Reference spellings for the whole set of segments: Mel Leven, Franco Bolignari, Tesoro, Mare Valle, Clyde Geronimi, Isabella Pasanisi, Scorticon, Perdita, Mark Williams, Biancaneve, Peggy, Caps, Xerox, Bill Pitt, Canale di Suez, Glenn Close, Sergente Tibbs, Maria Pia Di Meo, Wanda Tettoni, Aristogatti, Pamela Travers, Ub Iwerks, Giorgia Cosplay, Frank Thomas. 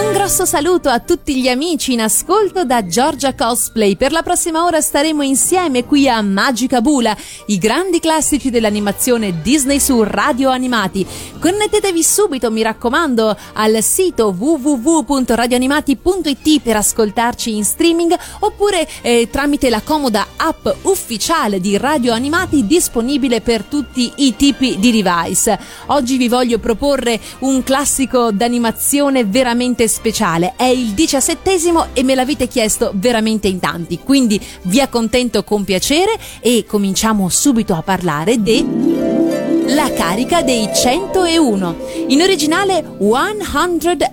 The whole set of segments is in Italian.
Un grosso saluto a tutti gli amici in ascolto da Giorgia Cosplay. Per la prossima ora staremo insieme qui a Magica Bula, i grandi classici dell'animazione Disney su Radio Animati. Connettetevi subito, mi raccomando, al sito www.radioanimati.it per ascoltarci in streaming oppure tramite la comoda app ufficiale di Radio Animati disponibile per tutti i tipi di device. Oggi vi voglio proporre un classico d'animazione veramente speciale, è il 17° e me l'avete chiesto veramente in tanti, quindi vi accontento con piacere e cominciamo subito a parlare di... La carica dei 101. In originale 101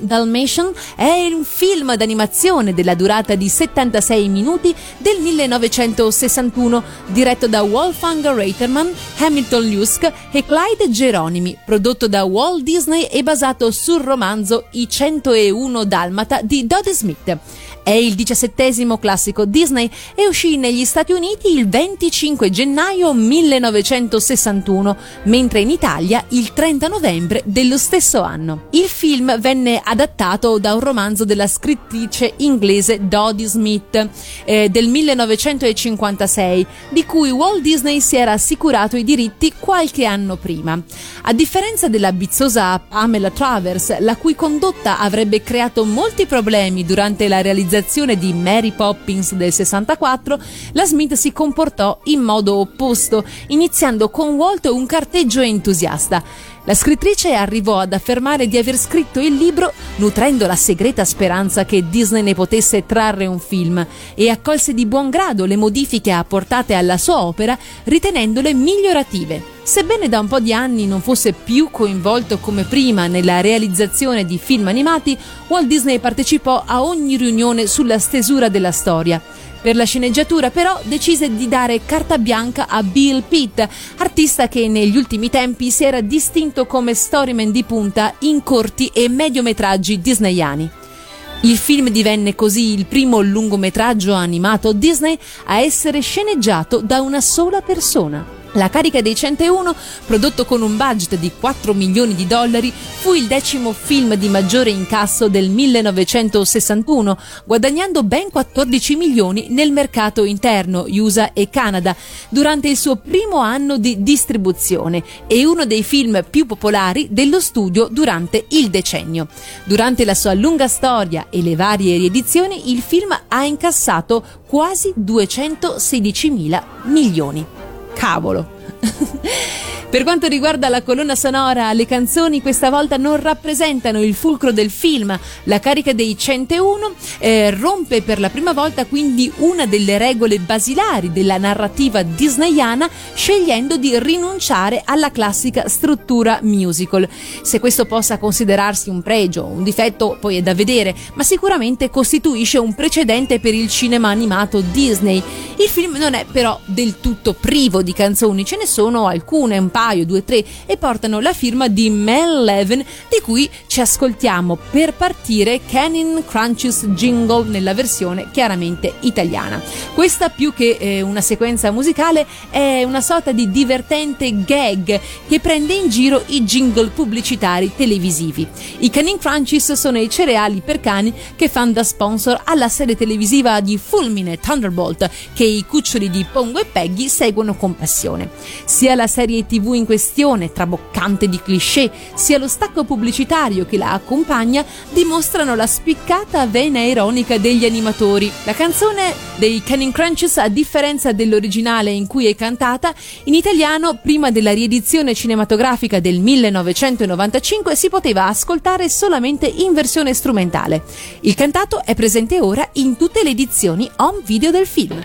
Dalmatian è un film d'animazione della durata di 76 minuti del 1961 diretto da Wolfgang Reiterman, Hamilton Luske e Clyde Geronimi, prodotto da Walt Disney e basato sul romanzo I 101 Dalmata di Dodie Smith. È il 17° classico Disney e uscì negli Stati Uniti il 25 gennaio 1961, mentre in Italia il 30 novembre dello stesso anno. Il film venne adattato da un romanzo della scrittrice inglese Dodie Smith del 1956, di cui Walt Disney si era assicurato i diritti qualche anno prima. A differenza della bizzosa Pamela Travers, la cui condotta avrebbe creato molti problemi durante la realizzazione di Mary Poppins del 64, la Smith si comportò in modo opposto, iniziando con Walt un carteggio entusiasta. La scrittrice arrivò ad affermare di aver scritto il libro nutrendo la segreta speranza che Disney ne potesse trarre un film e accolse di buon grado le modifiche apportate alla sua opera ritenendole migliorative. Sebbene da un po' di anni non fosse più coinvolto come prima nella realizzazione di film animati, Walt Disney partecipò a ogni riunione sulla stesura della storia. Per la sceneggiatura però decise di dare carta bianca a Bill Pitt, artista che negli ultimi tempi si era distinto come storyman di punta in corti e mediometraggi disneyani. Il film divenne così il primo lungometraggio animato Disney a essere sceneggiato da una sola persona. La carica dei 101, prodotto con un budget di $4 milioni, fu il 10° film di maggiore incasso del 1961, guadagnando ben 14 milioni nel mercato interno, USA e Canada, durante il suo primo anno di distribuzione e uno dei film più popolari dello studio durante il decennio. Durante la sua lunga storia e le varie riedizioni, il film ha incassato quasi 216 mila milioni. Cavolo! Per quanto riguarda la colonna sonora, le canzoni questa volta non rappresentano il fulcro del film. La carica dei 101 rompe per la prima volta quindi una delle regole basilari della narrativa disneyana, scegliendo di rinunciare alla classica struttura musical. Se questo possa considerarsi un pregio o un difetto poi è da vedere, ma sicuramente costituisce un precedente per il cinema animato Disney. Il film non è però del tutto privo di canzoni, ce ne sono alcune, un paio, 2, 3, e portano la firma di Mel Leven, di cui ci ascoltiamo per partire Canning Crunches Jingle nella versione chiaramente italiana. Questa più che una sequenza musicale è una sorta di divertente gag che prende in giro i jingle pubblicitari televisivi. I Canning Crunches sono i cereali per cani che fanno da sponsor alla serie televisiva di fulmine Thunderbolt, che i cuccioli di Pongo e Peggy seguono con passione. Sia la serie TV in questione, traboccante di cliché, sia lo stacco pubblicitario che la accompagna dimostrano la spiccata vena ironica degli animatori. La canzone dei Canning Crunches, a differenza dell'originale in cui è cantata, in italiano prima della riedizione cinematografica del 1995 si poteva ascoltare solamente in versione strumentale. Il cantato è presente ora in tutte le edizioni home video del film.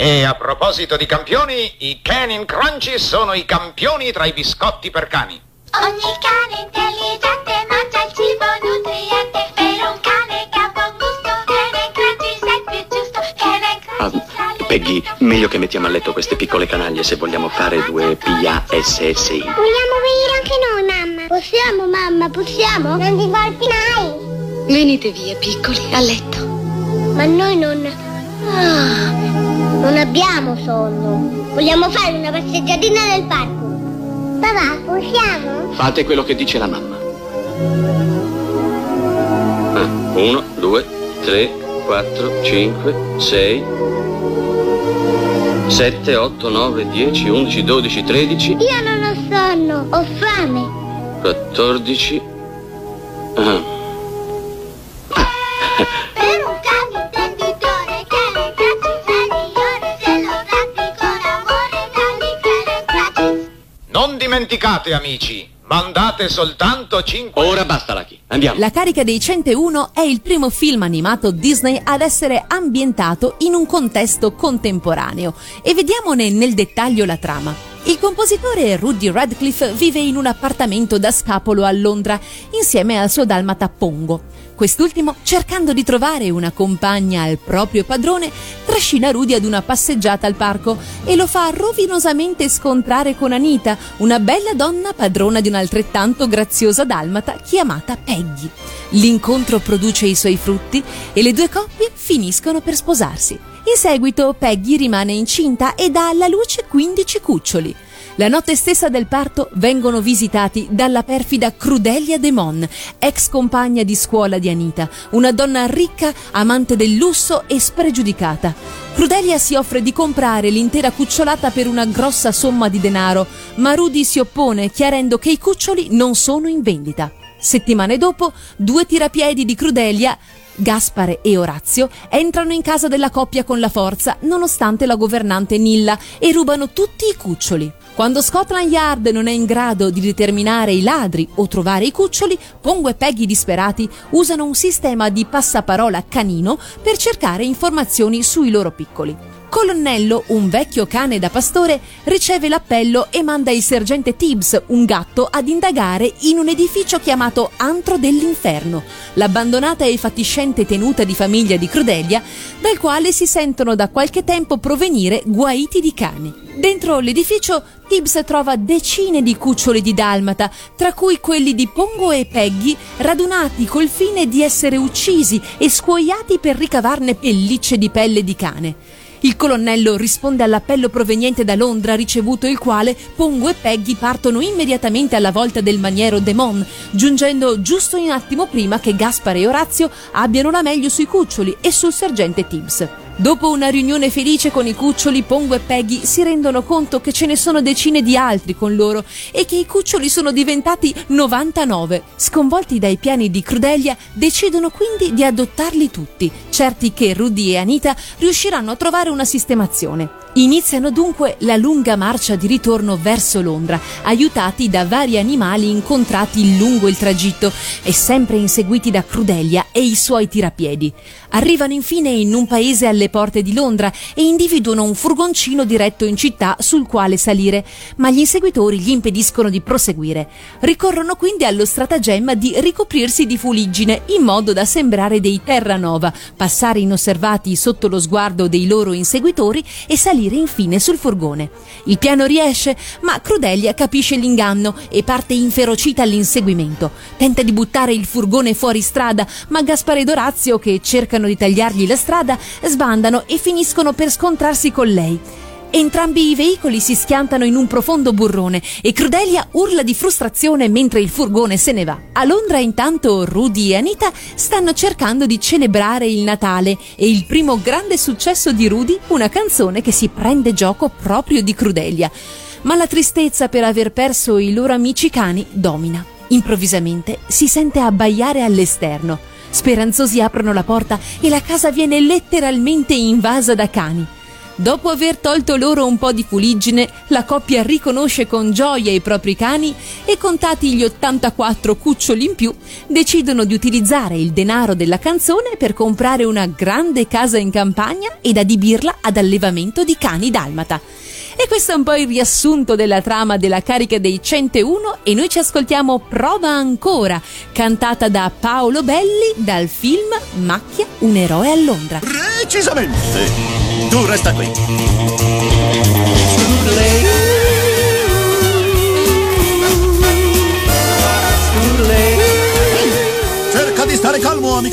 E a proposito di campioni, i Canning Crunchies sono i campioni tra i biscotti per cani. Ogni cane intelligente mangia il cibo nutriente. Per un cane che ha buon gusto, Canning Crunchies è più giusto. Canning Crunchies sale. Peggy, meglio che mettiamo a letto queste piccole canaglie se vogliamo fare due PASSI. Vogliamo venire anche noi, mamma? Possiamo, mamma? Possiamo? Non ti volpi mai. Venite via, piccoli, a letto. Ma noi non abbiamo sonno. Vogliamo fare una passeggiatina nel parco. Papà, usciamo? Fate quello che dice la mamma. 1, 2, 3, 4, 5, 6, 7, 8, 9, 10, 11, 12, 13. Io non ho sonno, ho fame. 14. Dimenticate amici, mandate soltanto 5. Ora basta Lucky, andiamo. La carica dei 101 è il primo film animato Disney ad essere ambientato in un contesto contemporaneo e vediamone nel dettaglio la trama. Il compositore Rudy Radcliffe vive in un appartamento da scapolo a Londra insieme al suo dalmata Pongo. Quest'ultimo, cercando di trovare una compagna al proprio padrone, trascina Rudy ad una passeggiata al parco e lo fa rovinosamente scontrare con Anita, una bella donna padrona di un'altrettanto graziosa dalmata chiamata Peggy. L'incontro produce i suoi frutti e le due coppie finiscono per sposarsi. In seguito Peggy rimane incinta e dà alla luce 15 cuccioli. La notte stessa del parto vengono visitati dalla perfida Crudelia De Mon, ex compagna di scuola di Anita, una donna ricca, amante del lusso e spregiudicata. Crudelia si offre di comprare l'intera cucciolata per una grossa somma di denaro, ma Rudy si oppone chiarendo che i cuccioli non sono in vendita. Settimane dopo, 2 tirapiedi di Crudelia, Gaspare e Orazio, entrano in casa della coppia con la forza, nonostante la governante Nilla, e rubano tutti i cuccioli. Quando Scotland Yard non è in grado di determinare i ladri o trovare i cuccioli, Pongo e Peggy disperati usano un sistema di passaparola canino per cercare informazioni sui loro piccoli. Colonnello, un vecchio cane da pastore, riceve l'appello e manda il sergente Tibbs, un gatto, ad indagare in un edificio chiamato Antro dell'Inferno, l'abbandonata e fatiscente tenuta di famiglia di Crudelia, dal quale si sentono da qualche tempo provenire guaiti di cani. Dentro l'edificio Tibbs trova decine di cuccioli di dalmata, tra cui quelli di Pongo e Peggy, radunati col fine di essere uccisi e scuoiati per ricavarne pellicce di pelle di cane. Il colonnello risponde all'appello proveniente da Londra, ricevuto il quale Pongo e Peggy partono immediatamente alla volta del maniero De Mon, giungendo giusto un attimo prima che Gaspare e Orazio abbiano la meglio sui cuccioli e sul sergente Tibbs. Dopo una riunione felice con i cuccioli, Pongo e Peggy si rendono conto che ce ne sono decine di altri con loro e che i cuccioli sono diventati 99. Sconvolti dai piani di Crudelia, decidono quindi di adottarli tutti, certi che Rudy e Anita riusciranno a trovare una sistemazione. Iniziano dunque la lunga marcia di ritorno verso Londra, aiutati da vari animali incontrati lungo il tragitto e sempre inseguiti da Crudelia e i suoi tirapiedi. Arrivano infine in un paese alle porte di Londra e individuano un furgoncino diretto in città sul quale salire, ma gli inseguitori gli impediscono di proseguire. Ricorrono quindi allo stratagemma di ricoprirsi di fuliggine in modo da sembrare dei Terranova, passare inosservati sotto lo sguardo dei loro inseguitori e salire infine sul furgone. Il piano riesce, ma Crudelia capisce l'inganno e parte inferocita all'inseguimento. Tenta di buttare il furgone fuori strada, ma Gaspare ed Orazio, che cercano di tagliargli la strada, sbandano e finiscono per scontrarsi con lei. Entrambi i veicoli si schiantano in un profondo burrone e Crudelia urla di frustrazione mentre il furgone se ne va. A Londra intanto Rudy e Anita stanno cercando di celebrare il Natale e il primo grande successo di Rudy, una canzone che si prende gioco proprio di Crudelia. Ma la tristezza per aver perso i loro amici cani domina. Improvvisamente si sente abbaiare all'esterno. Speranzosi aprono la porta e la casa viene letteralmente invasa da cani. Dopo aver tolto loro un po' di fuliggine, la coppia riconosce con gioia i propri cani e, contati gli 84 cuccioli in più, decidono di utilizzare il denaro della canzone per comprare una grande casa in campagna ed adibirla ad allevamento di cani dalmata. E questo è un po' il riassunto della trama della carica dei 101 e noi ci ascoltiamo Prova ancora, cantata da Paolo Belli dal film Macchia, un eroe a Londra. Precisamente! Tu resta qui. Cerca di stare calmo, amico.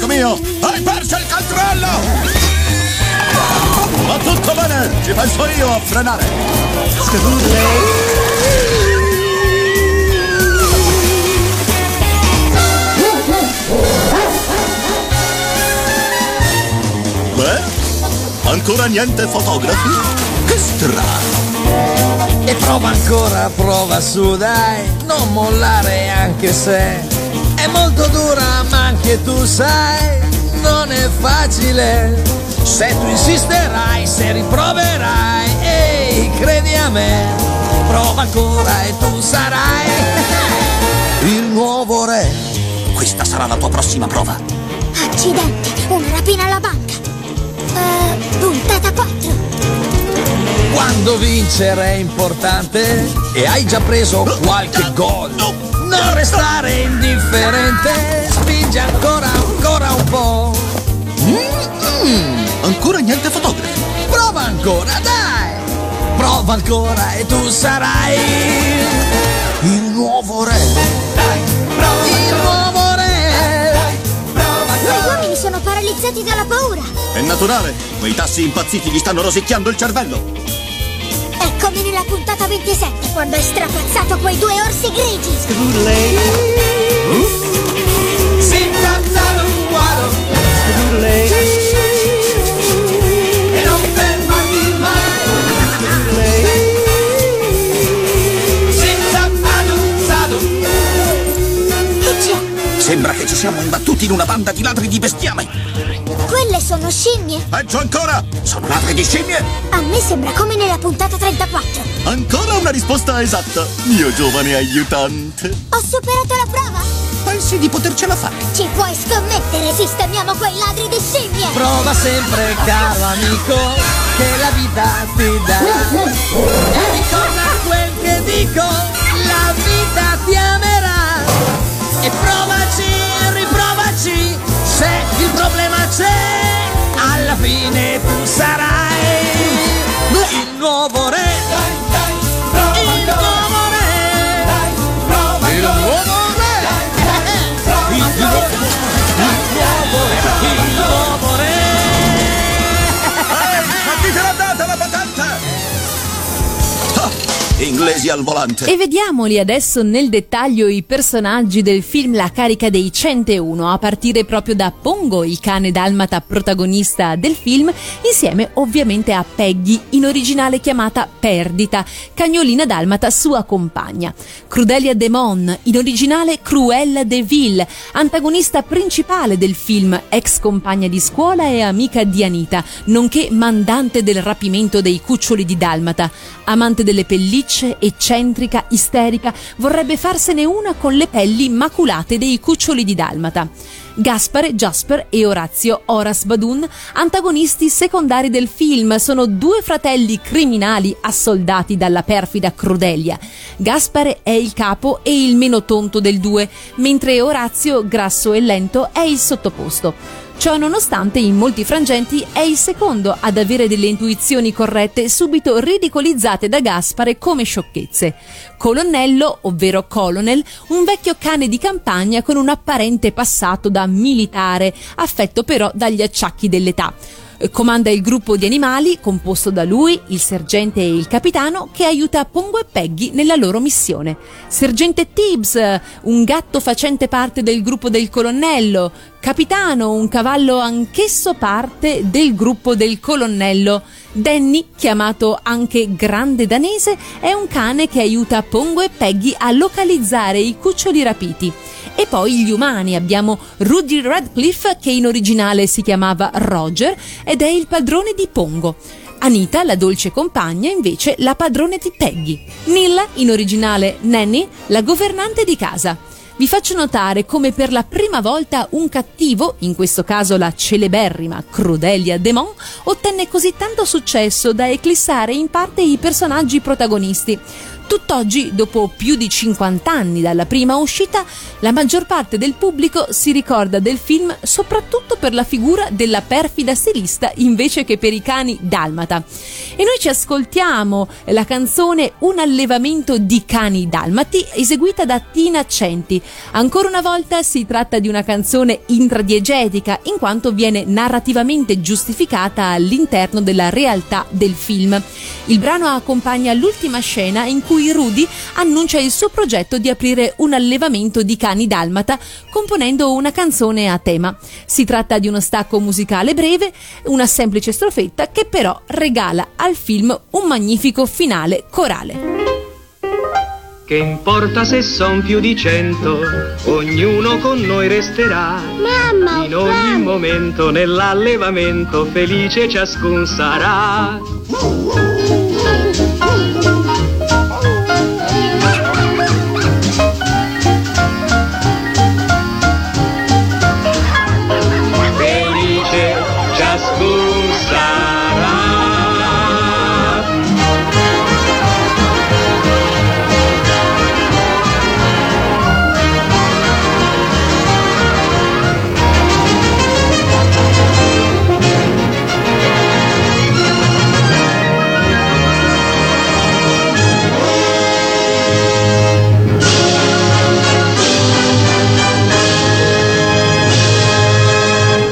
Hai perso il controllo! Ma tutto bene! Ci penso io a frenare! Beh, ancora niente fotografi? Che strano! E prova ancora, prova su, dai! Non mollare anche se... è molto dura, ma anche tu sai, non è facile. Se tu insisterai, se riproverai, ehi, credi a me, prova ancora e tu sarai il nuovo re. Questa sarà la tua prossima prova. Accidenti, una rapina alla banca. Puntata 4. Quando vincere è importante e hai già preso qualche gol, non restare indifferente, spingi ancora un po'. Ancora niente fotografi. Prova ancora, dai! Prova ancora e tu sarai il nuovo re. Dai, prova il nuovo re. Dai, prova. Gli uomini sono paralizzati dalla paura. È naturale, quei tassi impazziti gli stanno rosicchiando il cervello. È come nella puntata 27, quando hai strapazzato quei due orsi grigi. Scudley. Si danzano un guado. Scudley. E non fermarti mai. Scudley. Senza annunciato. Che c'è? Sembra che ci siamo imbattuti in una banda di ladri di bestiame. Quelle sono scimmie. Peggio ancora, sono ladri di scimmie. A me sembra come nella puntata 34. Ancora una risposta esatta, mio giovane aiutante. Ho superato la prova? Pensi di potercela fare? Ci puoi scommettere, sistemiamo quei ladri di scimmie. Prova sempre, caro amico, che la vita ti dà. E ricorda quel che dico, la vita ti amerà. E provaci, riprovaci, se il problema c'è, alla fine tu sarai il nuovo re. Il nuovo re. Il nuovo re. Il nuovo re. Il nuovo re. Ma chi te l'ha data la patata? Inglesi al volante. E vediamoli adesso nel dettaglio i personaggi del film La carica dei 101, a partire proprio da Pongo, il cane dalmata protagonista del film, insieme ovviamente a Peggy, in originale chiamata Perdita, cagnolina dalmata sua compagna. Crudelia De Mon, in originale Cruella De Ville, antagonista principale del film, ex compagna di scuola e amica di Anita, nonché mandante del rapimento dei cuccioli di dalmata, amante delle pellicce, eccentrica, isterica, vorrebbe farsene una con le pelli maculate dei cuccioli di dalmata. Gaspare, Jasper e Orazio, Horace Badun, antagonisti secondari del film, sono due fratelli criminali assoldati dalla perfida Crudelia. Gaspare è il capo e il meno tonto del due, mentre Orazio, grasso e lento, è il sottoposto. Ciò nonostante, in molti frangenti è il secondo ad avere delle intuizioni corrette, subito ridicolizzate da Gaspare come sciocchezze. Colonnello, ovvero Colonel, un vecchio cane di campagna con un apparente passato da militare, affetto però dagli acciacchi dell'età. Comanda il gruppo di animali, composto da lui, il sergente e il capitano, che aiuta Pongo e Peggy nella loro missione. Sergente Tibbs, un gatto facente parte del gruppo del colonnello. Capitano, un cavallo anch'esso parte del gruppo del colonnello. Danny, chiamato anche Grande Danese, è un cane che aiuta Pongo e Peggy a localizzare i cuccioli rapiti. E poi gli umani, abbiamo Rudy Radcliffe, che in originale si chiamava Roger ed è il padrone di Pongo. Anita, la dolce compagna, invece la padrone di Peggy. Nilla, in originale Nanny, la governante di casa. Vi faccio notare come per la prima volta un cattivo, in questo caso la celeberrima Crudelia De Mon, ottenne così tanto successo da eclissare in parte i personaggi protagonisti. Tutt'oggi, dopo più di 50 anni dalla prima uscita, la maggior parte del pubblico si ricorda del film soprattutto per la figura della perfida stilista invece che per i cani dalmata. E noi ci ascoltiamo la canzone Un allevamento di cani dalmati, eseguita da Tina Centi. Ancora una volta si tratta di una canzone intradiegetica, in quanto viene narrativamente giustificata all'interno della realtà del film. Il brano accompagna l'ultima scena in cui Rudy annuncia il suo progetto di aprire un allevamento di cani dalmata componendo una canzone a tema. Si tratta di uno stacco musicale breve, una semplice strofetta che però regala al film un magnifico finale corale. Che importa se son più di 100, ognuno con noi resterà. Mamma, in ogni momento nell'allevamento felice ciascun sarà. Felice ciascun sarà.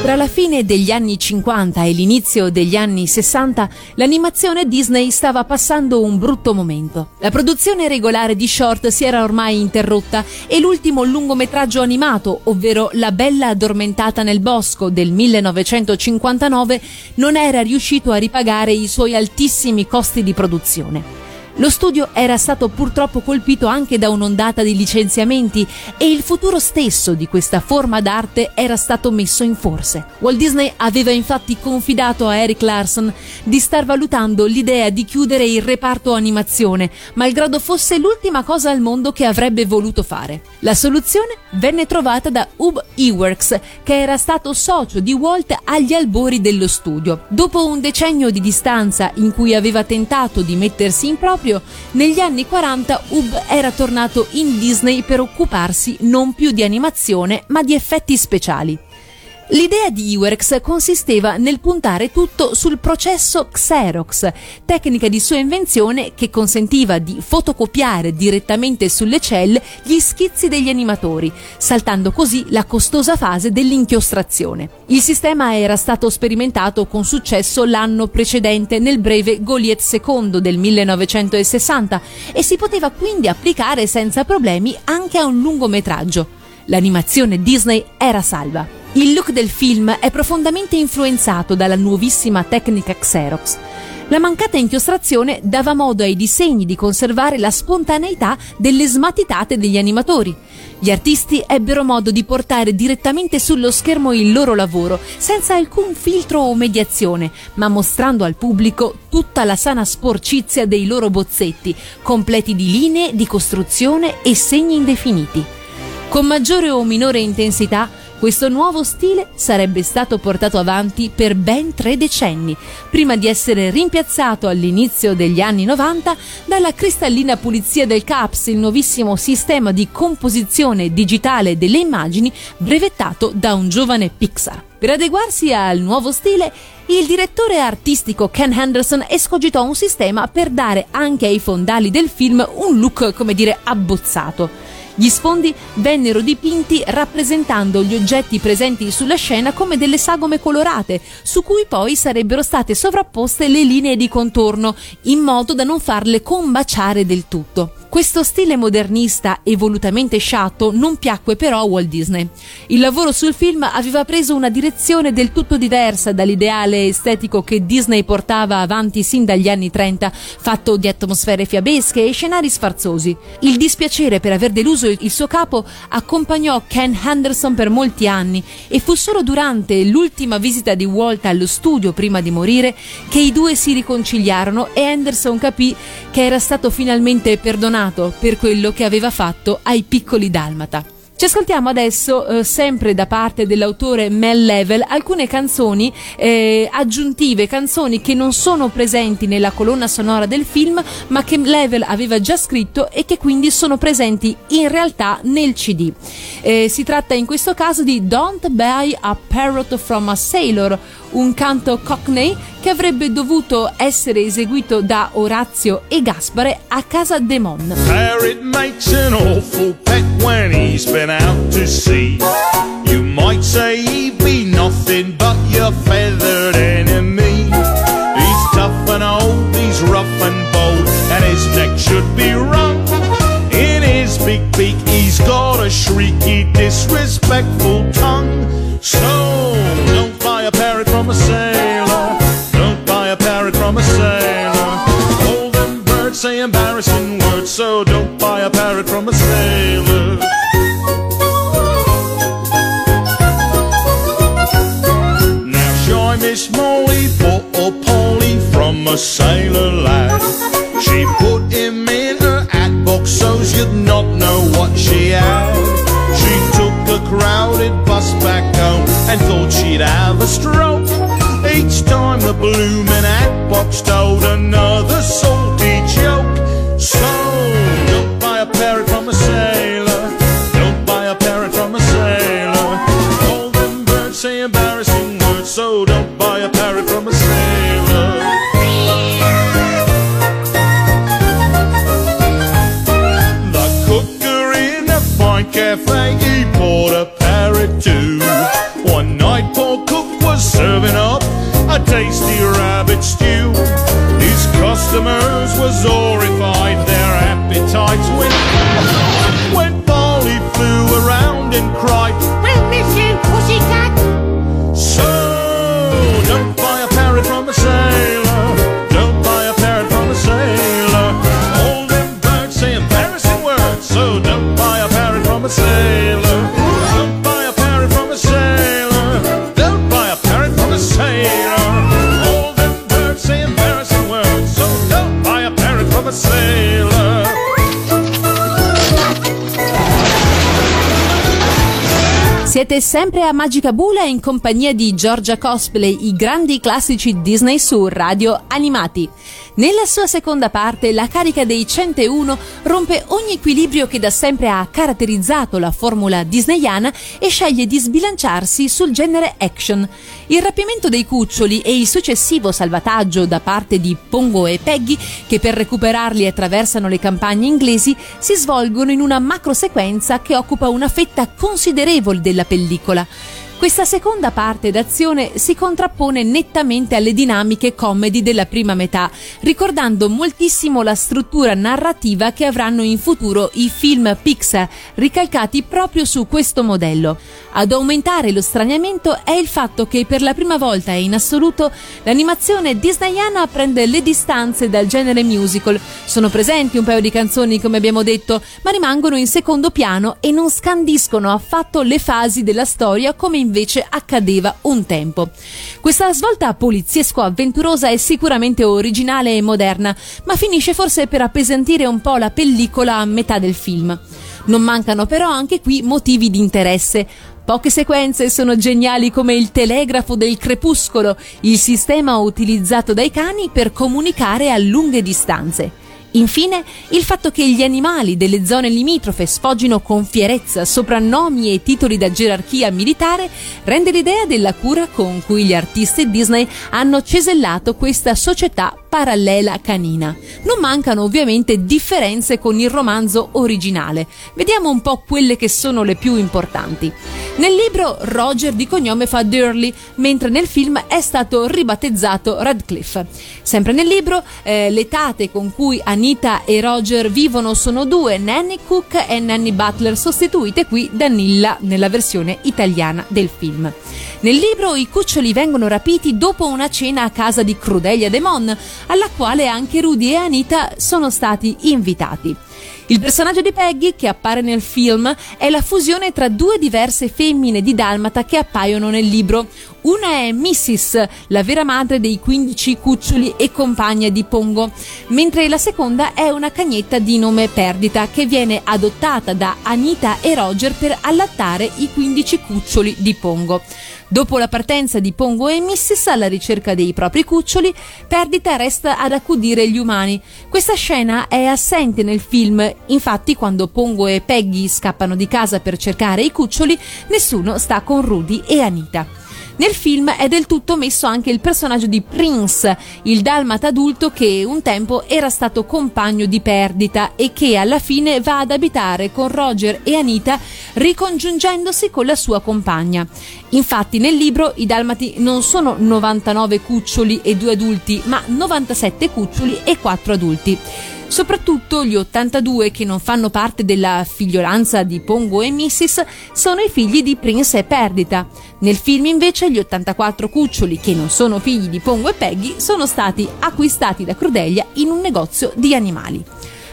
Alla fine degli anni 50 e l'inizio degli anni 60, l'animazione Disney stava passando un brutto momento. La produzione regolare di short si era ormai interrotta e l'ultimo lungometraggio animato, ovvero La Bella Addormentata nel Bosco del 1959, non era riuscito a ripagare i suoi altissimi costi di produzione. Lo studio era stato purtroppo colpito anche da un'ondata di licenziamenti e il futuro stesso di questa forma d'arte era stato messo in forse. Walt Disney aveva infatti confidato a Eric Larson di star valutando l'idea di chiudere il reparto animazione, malgrado fosse l'ultima cosa al mondo che avrebbe voluto fare. La soluzione venne trovata da Ub Iwerks, che era stato socio di Walt agli albori dello studio. Dopo un decennio di distanza in cui aveva tentato di mettersi in proprio, negli anni 40 Ub era tornato in Disney per occuparsi non più di animazione ma di effetti speciali. L'idea di Iwerks consisteva nel puntare tutto sul processo Xerox, tecnica di sua invenzione che consentiva di fotocopiare direttamente sulle celle gli schizzi degli animatori, saltando così la costosa fase dell'inchiostrazione. Il sistema era stato sperimentato con successo l'anno precedente nel breve Goliath II del 1960 e si poteva quindi applicare senza problemi anche a un lungometraggio. L'animazione Disney era salva. Il look del film è profondamente influenzato dalla nuovissima tecnica Xerox. La mancata inchiostrazione dava modo ai disegni di conservare la spontaneità delle smatitate degli animatori. Gli artisti ebbero modo di portare direttamente sullo schermo il loro lavoro, senza alcun filtro o mediazione, ma mostrando al pubblico tutta la sana sporcizia dei loro bozzetti, completi di linee, di costruzione e segni indefiniti. Con maggiore o minore intensità, questo nuovo stile sarebbe stato portato avanti per ben 3 decenni, prima di essere rimpiazzato all'inizio degli anni 90 dalla cristallina pulizia del CAPS, il nuovissimo sistema di composizione digitale delle immagini brevettato da un giovane Pixar. Per adeguarsi al nuovo stile, il direttore artistico Ken Anderson escogitò un sistema per dare anche ai fondali del film un look, come dire, abbozzato. Gli sfondi vennero dipinti rappresentando gli oggetti presenti sulla scena come delle sagome colorate, su cui poi sarebbero state sovrapposte le linee di contorno, in modo da non farle combaciare del tutto. Questo stile modernista e volutamente sciatto non piacque però a Walt Disney. Il lavoro sul film aveva preso una direzione del tutto diversa dall'ideale estetico che Disney portava avanti sin dagli anni 30, fatto di atmosfere fiabesche e scenari sfarzosi. Il dispiacere per aver deluso il suo capo accompagnò Ken Anderson per molti anni e fu solo durante l'ultima visita di Walt allo studio prima di morire che i due si riconciliarono e Anderson capì che era stato finalmente perdonato per quello che aveva fatto ai piccoli dalmata. Ci ascoltiamo adesso, sempre da parte dell'autore Mel Leven, alcune canzoni aggiuntive, canzoni che non sono presenti nella colonna sonora del film, ma che Leven aveva già scritto e che quindi sono presenti in realtà nel CD. Si tratta in questo caso di Don't Buy a Parrot from a Sailor, un canto cockney che avrebbe dovuto essere eseguito da Orazio e Gaspare a casa De Mon. Parrot makes an awful pet when he's been out to sea. You might say he'd be nothing but your feathered enemy. He's tough and old, he's rough and bold, and his neck should be wrung. In his big beak he's got a shrieky, disrespectful tongue. So don't buy a parrot from a sailor. Don't buy a parrot from a sailor. All them birds say embarrassing words, so don't buy a parrot from a sailor. Miss Molly bought a Polly from a sailor lad. She put him in her hat box so's you'd not know what she had. She took the crowded bus back home and thought she'd have a stroke. Each time the bloomin' hat box told another salty joke. So don't buy a parrot from a sailor. Don't buy a parrot from a sailor. All them birds say embarrassing words, so don't a parrot from a sailor. The cooker in a fine cafe, he bought a parrot too. One night poor cook was serving up a tasty rabbit stew. His customers was horrified, their appetites went bad. When Polly flew around and cried, "We're missing Pussycat." So don't buy a parrot from a sailor. Don't buy a parrot from a sailor. All them birds say embarrassing words, so don't buy a parrot from a sailor. Don't buy a parrot from a sailor. Don't buy a parrot from a sailor. All them birds say embarrassing words, so don't buy a parrot from a sailor. Siete sempre a Magica Bula in compagnia di Giorgia Cosplay, i grandi classici Disney su Radio Animati. Nella sua seconda parte, la carica dei 101 rompe ogni equilibrio che da sempre ha caratterizzato la formula disneyana e sceglie di sbilanciarsi sul genere action. Il rapimento dei cuccioli e il successivo salvataggio da parte di Pongo e Peggy, che per recuperarli attraversano le campagne inglesi, si svolgono in una macro sequenza che occupa una fetta considerevole della pellicola. Questa seconda parte d'azione si contrappone nettamente alle dinamiche comedy della prima metà, ricordando moltissimo la struttura narrativa che avranno in futuro i film Pixar, ricalcati proprio su questo modello. Ad aumentare lo straniamento è il fatto che per la prima volta e in assoluto l'animazione disneyana prende le distanze dal genere musical. Sono presenti un paio di canzoni, come abbiamo detto, ma rimangono in secondo piano e non scandiscono affatto le fasi della storia come invece accadeva un tempo. Questa svolta poliziesco-avventurosa è sicuramente originale e moderna, ma finisce forse per appesantire un po' la pellicola a metà del film. Non mancano però anche qui motivi di interesse. Poche sequenze sono geniali, come il telegrafo del crepuscolo, il sistema utilizzato dai cani per comunicare a lunghe distanze. Infine, il fatto che gli animali delle zone limitrofe sfoggino con fierezza soprannomi e titoli da gerarchia militare rende l'idea della cura con cui gli artisti Disney hanno cesellato questa società parallela canina. Non mancano ovviamente differenze con il romanzo originale. Vediamo un po' quelle che sono le più importanti. Nel libro Roger di cognome fa Durley, mentre nel film è stato ribattezzato Radcliffe. Sempre nel libro, le tate con cui Anita e Roger vivono sono due, Nanny Cook e Nanny Butler, sostituite qui da Nilla nella versione italiana del film. Nel libro i cuccioli vengono rapiti dopo una cena a casa di Crudelia De Mon, alla quale anche Rudy e Anita sono stati invitati. Il personaggio di Peggy, che appare nel film, è la fusione tra due diverse femmine di dalmata che appaiono nel libro. Una è Mrs., la vera madre dei 15 cuccioli e compagna di Pongo, mentre la seconda è una cagnetta di nome Perdita che viene adottata da Anita e Roger per allattare i 15 cuccioli di Pongo. Dopo la partenza di Pongo e Mrs. alla ricerca dei propri cuccioli, Perdita resta ad accudire gli umani. Questa scena è assente nel film, infatti quando Pongo e Peggy scappano di casa per cercare i cuccioli, nessuno sta con Rudy e Anita. Nel film è del tutto omesso anche il personaggio di Prince, il dalmata adulto che un tempo era stato compagno di Perdita e che alla fine va ad abitare con Roger e Anita, ricongiungendosi con la sua compagna. Infatti nel libro i dalmati non sono 99 cuccioli e 2 adulti, ma 97 cuccioli e 4 adulti. Soprattutto gli 82 che non fanno parte della figliolanza di Pongo e Mrs. sono i figli di Prince e Perdita. Nel film invece gli 84 cuccioli che non sono figli di Pongo e Peggy sono stati acquistati da Crudelia in un negozio di animali.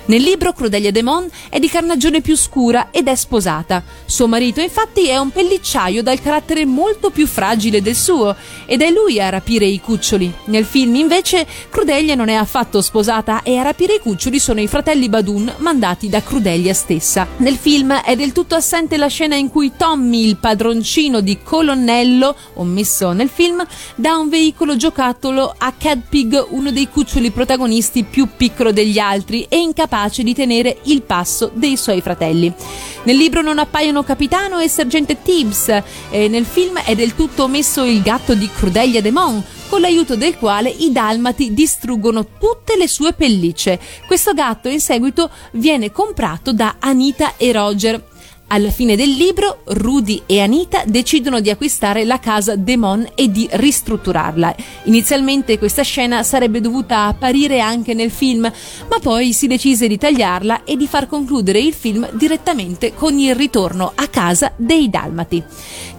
Nel libro Crudelia De Mon è di carnagione più scura ed è sposata. Suo marito infatti è un pellicciaio dal carattere molto più fragile del suo ed è lui a rapire i cuccioli. Nel film invece Crudelia non è affatto sposata e a rapire i cuccioli sono i fratelli Badun mandati da Crudelia stessa. Nel film è del tutto assente la scena in cui Tommy, il padroncino di Colonnello, omesso nel film, dà un veicolo giocattolo a Cat Pig, uno dei cuccioli protagonisti più piccolo degli altri e incapace di tenere il passo dei suoi fratelli. Nel libro non appaiono Capitano e Sergente Tibbs e nel film è del tutto omesso il gatto di Crudelia De Mon, con l'aiuto del quale i dalmati distruggono tutte le sue pellicce. Questo gatto in seguito viene comprato da Anita e Roger. Alla fine del libro, Rudy e Anita decidono di acquistare la casa De Mon e di ristrutturarla. Inizialmente questa scena sarebbe dovuta apparire anche nel film, ma poi si decise di tagliarla e di far concludere il film direttamente con il ritorno a casa dei dalmati.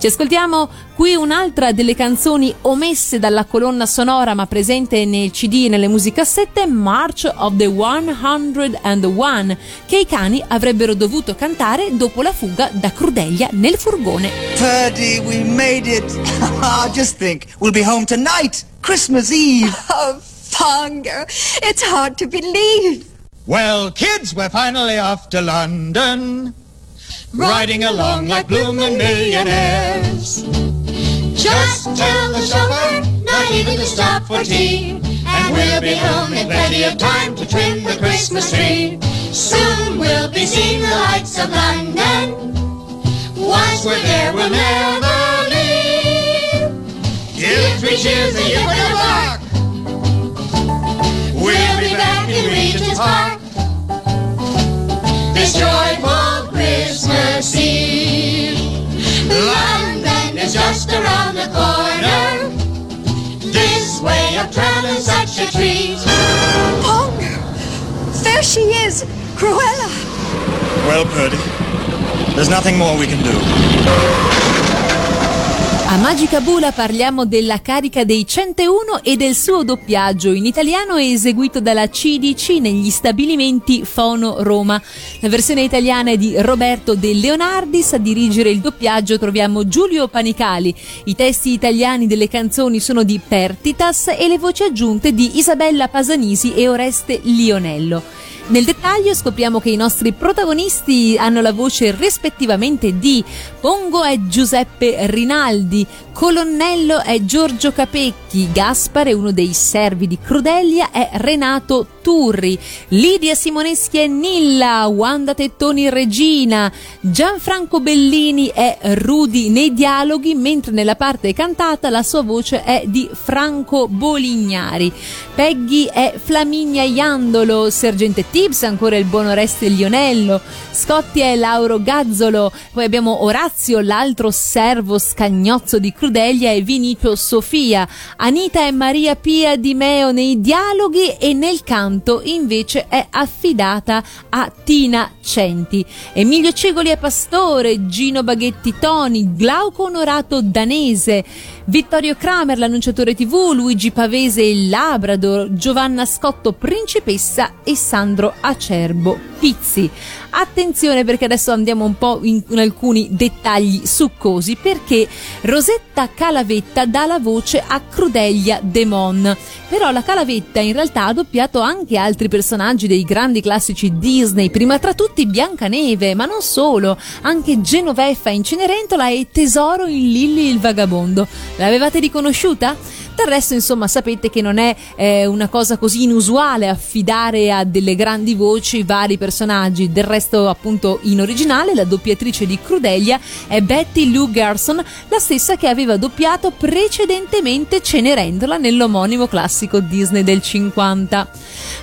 Ci ascoltiamo qui un'altra delle canzoni omesse dalla colonna sonora ma presente nel CD e nelle musicassette, March of the 101, che i cani avrebbero dovuto cantare dopo la fuga da Crudelia nel furgone. Purdy, we made it. Just think, we'll be home tonight, Christmas Eve. Oh, Pongo, it's hard to believe. Well, kids, we're finally off to London, riding along like bloomin' millionaires. Just tell the chauffeur, not even to stop for tea, and we'll be home in plenty of time to trim the Christmas tree. Soon we'll be seeing the lights of London. Once we're there, we'll never leave. Give 3 cheers and you can bark. We'll be back in Regent's Park this joyful Christmas Eve. London is just around the corner. This way of traveling's such a treat. Oh, there she is! Cruella! Well, Purdy, there's nothing more we can do. A Magica Bula parliamo della carica dei 101 e del suo doppiaggio in italiano eseguito dalla CDC negli stabilimenti Fono Roma. La versione italiana è di Roberto De Leonardis, a dirigere il doppiaggio troviamo Giulio Panicali. I testi italiani delle canzoni sono di Pertitas e le voci aggiunte di Isabella Pasanisi e Oreste Lionello. Nel dettaglio scopriamo che i nostri protagonisti hanno la voce rispettivamente di Pongo è Giuseppe Rinaldi, Colonnello è Giorgio Capecchi, Gaspare, uno dei servi di Crudelia, è Renato Turri, Lidia Simoneschi è Nilla, Wanda Tettoni Regina, Gianfranco Bellini è Rudy nei dialoghi, mentre nella parte cantata la sua voce è di Franco Bolignari. Peggy è Flaminia Iandolo, Sergente Tibbs ancora il buon Oreste Lionello, Scotti è Lauro Gazzolo, poi abbiamo Orazio, l'altro servo scagnozzo di Crudelia, e Vinicio Sofia. Anita è Maria Pia Di Meo nei dialoghi e nel canto invece è affidata a Tina Centi. Emilio Cigoli è Pastore, Gino Baghetti Toni, Glauco Onorato Danese, Vittorio Kramer l'annunciatore TV, Luigi Pavese il Labrador, Giovanna Scotto Principessa e Sandro Acerbo Pizzi. Attenzione, perché adesso andiamo un po' in alcuni dettagli succosi, perché Rosetta Calavetta dà la voce a Crudelia De Mon, però la Calavetta in realtà ha doppiato anche altri personaggi dei grandi classici Disney, prima tra tutti Biancaneve, ma non solo, anche Genoveffa in Cenerentola e Tesoro in Lilli il Vagabondo. L'avevate riconosciuta? Del resto, insomma, sapete che non è una cosa così inusuale affidare a delle grandi voci vari personaggi. Del resto, appunto, in originale la doppiatrice di Crudelia è Betty Lou Gerson, la stessa che aveva doppiato precedentemente Cenerentola nell'omonimo classico Disney del 50.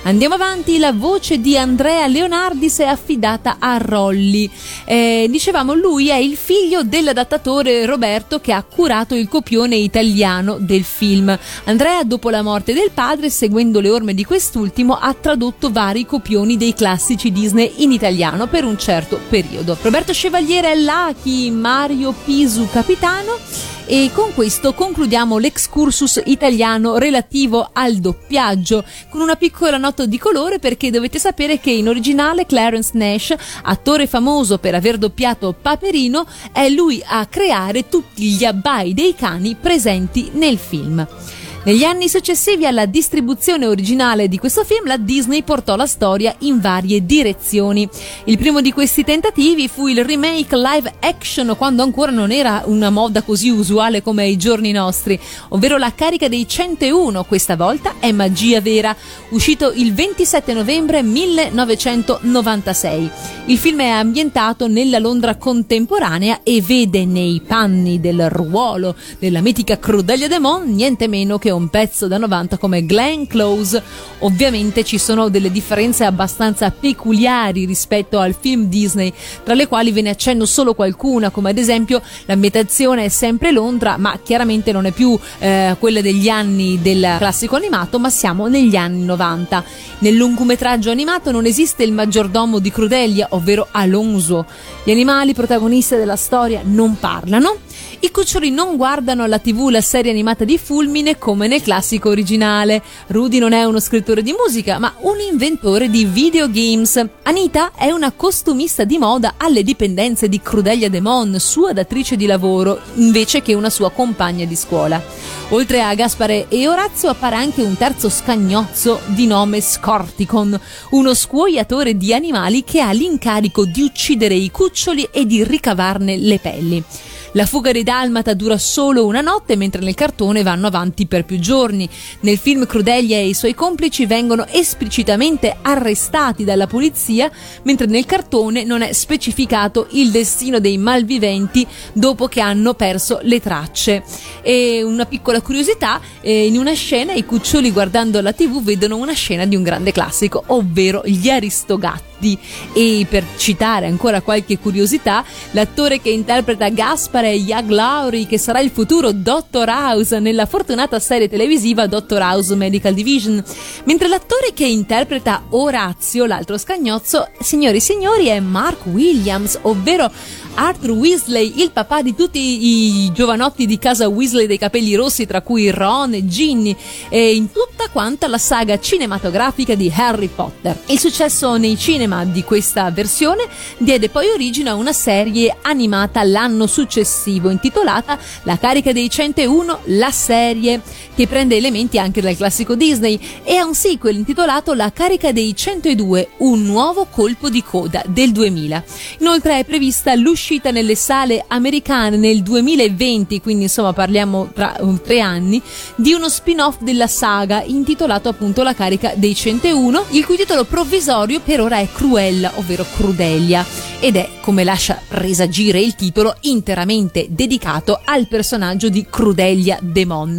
Andiamo avanti, la voce di Andrea Leonardis è affidata a Rolli. Dicevamo, lui è il figlio dell'adattatore Roberto che ha curato il copione italiano del film. Andrea, dopo la morte del padre, seguendo le orme di quest'ultimo, ha tradotto vari copioni dei classici Disney in italiano per un certo periodo. Roberto Chevaliere è Lucky, Mario Pisu Capitano. E con questo concludiamo l'excursus italiano relativo al doppiaggio, con una piccola nota di colore, perché dovete sapere che in originale Clarence Nash, attore famoso per aver doppiato Paperino, è lui a creare tutti gli abbai dei cani presenti nel film. Negli anni successivi alla distribuzione originale di questo film, la Disney portò la storia in varie direzioni. Il primo di questi tentativi fu il remake live action, quando ancora non era una moda così usuale come ai giorni nostri, ovvero La carica dei 101, questa volta è magia vera, uscito il 27 novembre 1996. Il film è ambientato nella Londra contemporanea e vede nei panni del ruolo della mitica Crudelia De Mon niente meno che un pezzo da 90 come Glenn Close. Ovviamente ci sono delle differenze abbastanza peculiari rispetto al film Disney, tra le quali ve ne accenno solo qualcuna, come ad esempio l'ambientazione è sempre Londra, ma chiaramente non è più quella degli anni del classico animato, ma siamo negli anni 90. Nel lungometraggio animato non esiste il maggiordomo di Crudelia, ovvero Alonso. Gli animali protagonisti della storia non parlano, i cuccioli non guardano alla TV la serie animata di Fulmine come nel classico originale. Rudy non è uno scrittore di musica, ma un inventore di videogames. Anita è una costumista di moda alle dipendenze di Crudelia De Mon, sua datrice di lavoro, invece che una sua compagna di scuola. Oltre a Gaspare e Orazio appare anche un terzo scagnozzo di nome Scorticon, uno scuoiatore di animali che ha l'incarico di uccidere i cuccioli e di ricavarne le pelli. La fuga dei Dalmata dura solo una notte, mentre nel cartone vanno avanti per più giorni. Nel film Crudelia e i suoi complici vengono esplicitamente arrestati dalla polizia, mentre nel cartone non è specificato il destino dei malviventi dopo che hanno perso le tracce. E una piccola curiosità, in una scena i cuccioli guardando la TV vedono una scena di un grande classico, ovvero gli Aristogatti. E per citare ancora qualche curiosità, l'attore che interpreta Gaspare è Hugh Laurie, che sarà il futuro Dr. House nella fortunata serie televisiva Dr. House Medical Division, mentre l'attore che interpreta Orazio, l'altro scagnozzo, signori e signori, è Mark Williams, ovvero Arthur Weasley, il papà di tutti i giovanotti di casa Weasley dei capelli rossi, tra cui Ron e Ginny, e in tutta quanta la saga cinematografica di Harry Potter. Il successo nei cinema di questa versione diede poi origine a una serie animata l'anno successivo intitolata La carica dei 101, la serie, che prende elementi anche dal classico Disney, e a un sequel intitolato La carica dei 102, un nuovo colpo di coda, del 2000. Inoltre è prevista l'uscita nelle sale americane nel 2020, quindi insomma parliamo tra 3 anni, di uno spin-off della saga intitolato appunto La carica dei 101, il cui titolo provvisorio per ora è Cruella, ovvero Crudelia, ed è, come lascia presagire il titolo, interamente dedicato al personaggio di Crudelia De Mon.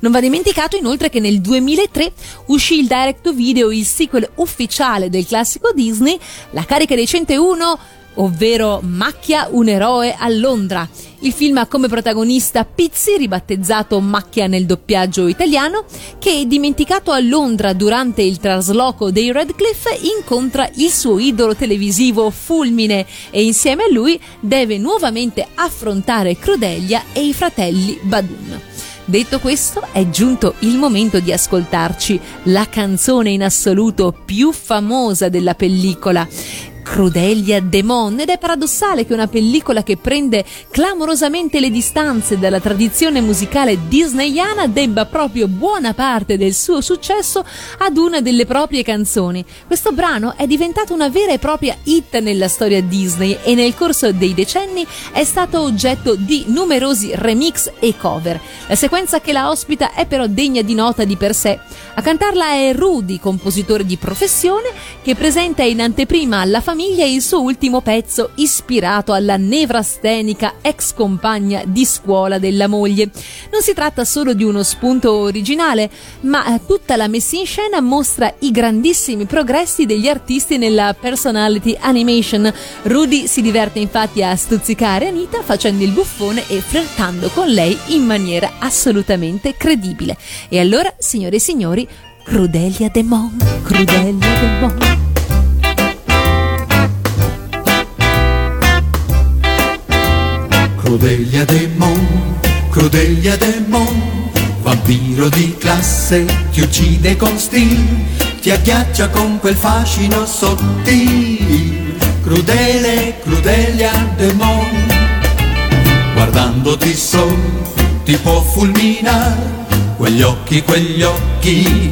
Non va dimenticato inoltre che nel 2003 uscì il direct video, il sequel ufficiale del classico Disney, La carica dei 101, ovvero Macchia, un eroe a Londra. Il film ha come protagonista Pizzi, ribattezzato Macchia nel doppiaggio italiano, che, dimenticato a Londra durante il trasloco dei Radcliffe, incontra il suo idolo televisivo Fulmine e insieme a lui deve nuovamente affrontare Crudelia e i fratelli Badun. Detto questo, è giunto il momento di ascoltarci la canzone in assoluto più famosa della pellicola. Crudelia De Mon, ed è paradossale che una pellicola che prende clamorosamente le distanze dalla tradizione musicale disneyana debba proprio buona parte del suo successo ad una delle proprie canzoni. Questo brano è diventato una vera e propria hit nella storia Disney e nel corso dei decenni è stato oggetto di numerosi remix e cover. La sequenza che la ospita è però degna di nota di per sé. A cantarla è Rudy, compositore di professione, che presenta in anteprima alla famiglia il suo ultimo pezzo ispirato alla nevrastenica ex compagna di scuola della moglie. Non si tratta solo di uno spunto originale, ma tutta la messa in scena mostra i grandissimi progressi degli artisti nella personality animation. Rudy si diverte infatti a stuzzicare Anita facendo il buffone e flirtando con lei in maniera assolutamente credibile. E allora, signore e signori, Crudelia De Mon, Crudelia De Mon. Crudelia De Mon, Crudelia De Mon, vampiro di classe, ti uccide con stile, ti agghiaccia con quel fascino sottile. Crudele, Crudelia De Mon, guardandoti solo ti può fulminare, quegli occhi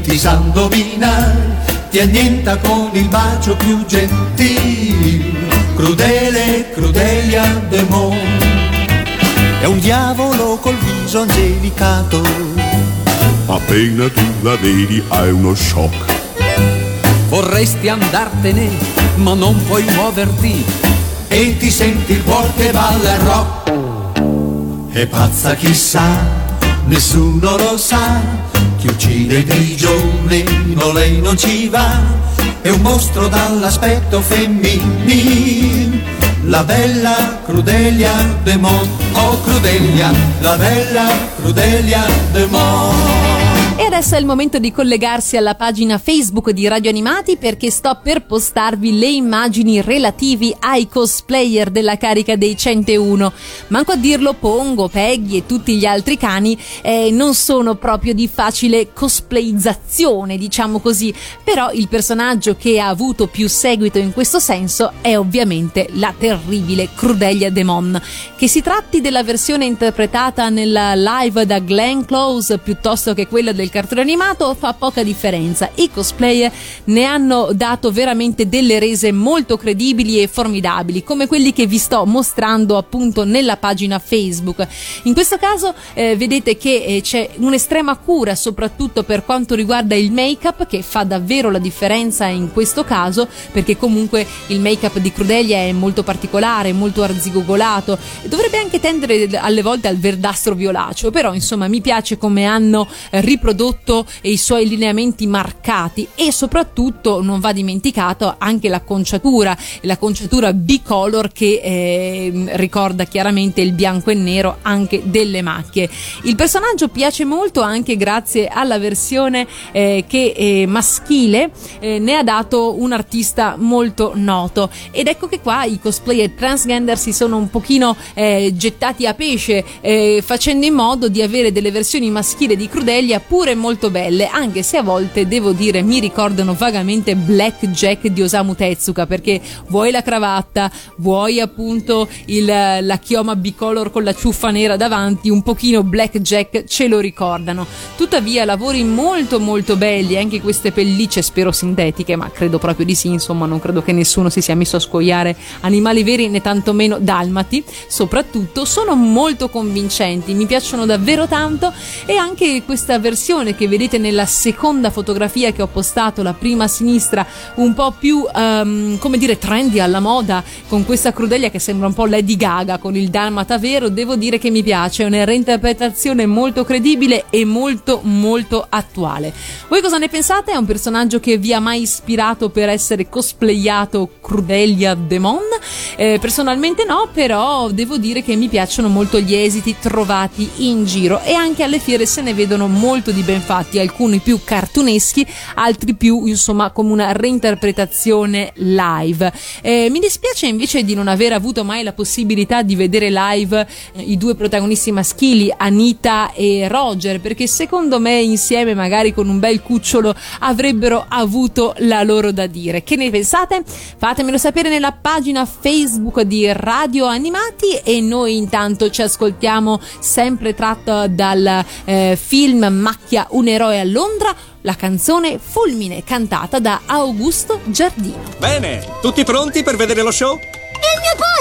ti san dominare, ti annienta con il bacio più gentile. Crudele, Crudelia De Mon. È un diavolo col viso angelicato, appena tu la vedi hai uno shock. Vorresti andartene ma non puoi muoverti e ti senti il cuore che balla il rock. È pazza chissà, nessuno lo sa, chi uccide di giorno lei non ci va. È un mostro dall'aspetto femminile, la bella Crudelia De Mon, oh Crudelia, la bella Crudelia De Mon. E adesso è il momento di collegarsi alla pagina Facebook di Radio Animati, perché sto per postarvi le immagini relativi ai cosplayer della carica dei 101. Manco a dirlo, Pongo, Peggy e tutti gli altri cani non sono proprio di facile cosplayizzazione, diciamo così, però il personaggio che ha avuto più seguito in questo senso è ovviamente la terribile Crudelia De Mon. Che si tratti della versione interpretata nella live da Glenn Close piuttosto che quella del cartone animato fa poca differenza, i cosplayer ne hanno dato veramente delle rese molto credibili e formidabili, come quelli che vi sto mostrando appunto nella pagina Facebook. In questo caso vedete che c'è un'estrema cura soprattutto per quanto riguarda il make-up, che fa davvero la differenza in questo caso, perché comunque il make-up di Crudelia è molto particolare, molto arzigogolato, dovrebbe anche tendere alle volte al verdastro violaceo, però insomma mi piace come hanno riprodotto i suoi lineamenti marcati, e soprattutto non va dimenticato anche l'acconciatura bicolor che ricorda chiaramente il bianco e nero anche delle macchie. Il personaggio piace molto anche grazie alla versione che maschile ne ha dato un artista molto noto, ed ecco che qua i cosplayer transgender si sono un pochino gettati a pesce, facendo in modo di avere delle versioni maschili di Crudelia pure molto belle, anche se a volte devo dire mi ricordano vagamente Black Jack di Osamu Tezuka, perché vuoi la cravatta, vuoi appunto la chioma bicolor con la ciuffa nera davanti, un pochino Black Jack ce lo ricordano. Tuttavia lavori molto molto belli, anche queste pellicce spero sintetiche, ma credo proprio di sì, insomma non credo che nessuno si sia messo a scoiare animali veri né tantomeno dalmati. Soprattutto sono molto convincenti, mi piacciono davvero tanto, e anche questa versione che vedete nella seconda fotografia che ho postato, la prima a sinistra, un po' più come dire trendy, alla moda, con questa Crudelia che sembra un po' Lady Gaga con il dalmata vero, devo dire che mi piace, è una reinterpretazione molto credibile e molto molto attuale. Voi cosa ne pensate? È un personaggio che vi ha mai ispirato per essere cosplayato, Crudelia De Mon? Personalmente no, però devo dire che mi piacciono molto gli esiti trovati in giro, e anche alle fiere se ne vedono molto di ben infatti, alcuni più cartuneschi, altri più insomma come una reinterpretazione live. Mi dispiace invece di non aver avuto mai la possibilità di vedere live i due protagonisti maschili, Anita e Roger, perché secondo me insieme, magari con un bel cucciolo, avrebbero avuto la loro da dire. Che ne pensate? Fatemelo sapere nella pagina Facebook di Radio Animati, e noi intanto ci ascoltiamo, sempre tratto dal film Macchia un eroe a Londra, la canzone Fulmine, cantata da Augusto Giardino. Bene, tutti pronti per vedere lo show? Il mio posto!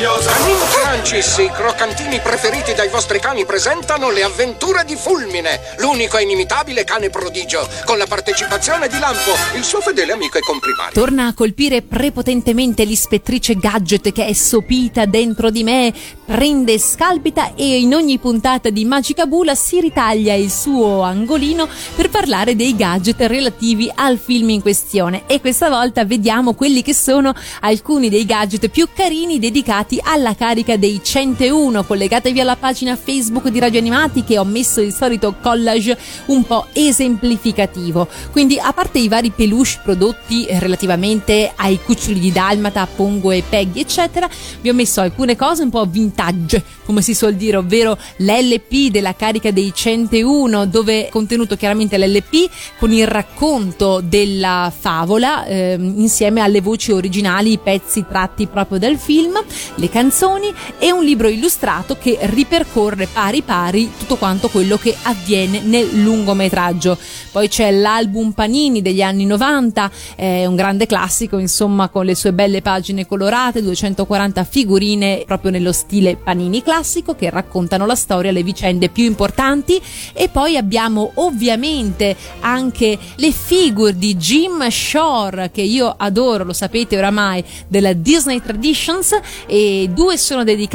Amici Francis, i croccantini preferiti dai vostri cani presentano Le avventure di Fulmine, l'unico e inimitabile cane prodigio, con la partecipazione di Lampo, il suo fedele amico e comprimare. Torna a colpire prepotentemente l'ispettrice Gadget, che è sopita dentro di me, prende, scalpita, e in ogni puntata di Magica Bula si ritaglia il suo angolino per parlare dei gadget relativi al film in questione. E questa volta vediamo quelli che sono alcuni dei gadget più carini dedicati alla carica dei 101. Collegatevi alla pagina Facebook di Radio Animati, che ho messo il solito collage un po' esemplificativo. Quindi, a parte i vari peluche prodotti relativamente ai cuccioli di Dalmata, Pongo e Peggy eccetera, vi ho messo alcune cose un po' vintage, come si suol dire, ovvero l'LP della carica dei 101, dove è contenuto chiaramente l'LP con il racconto della favola, insieme alle voci originali, i pezzi tratti proprio dal film, le canzoni, e un libro illustrato che ripercorre pari pari tutto quanto quello che avviene nel lungometraggio. Poi c'è l'album Panini degli anni 90, un grande classico insomma, con le sue belle pagine colorate, 240 figurine proprio nello stile Panini classico, che raccontano la storia, le vicende più importanti. E poi abbiamo ovviamente anche le figure di Jim Shore, che io adoro, lo sapete oramai, della Disney Traditions, e due sono dedicate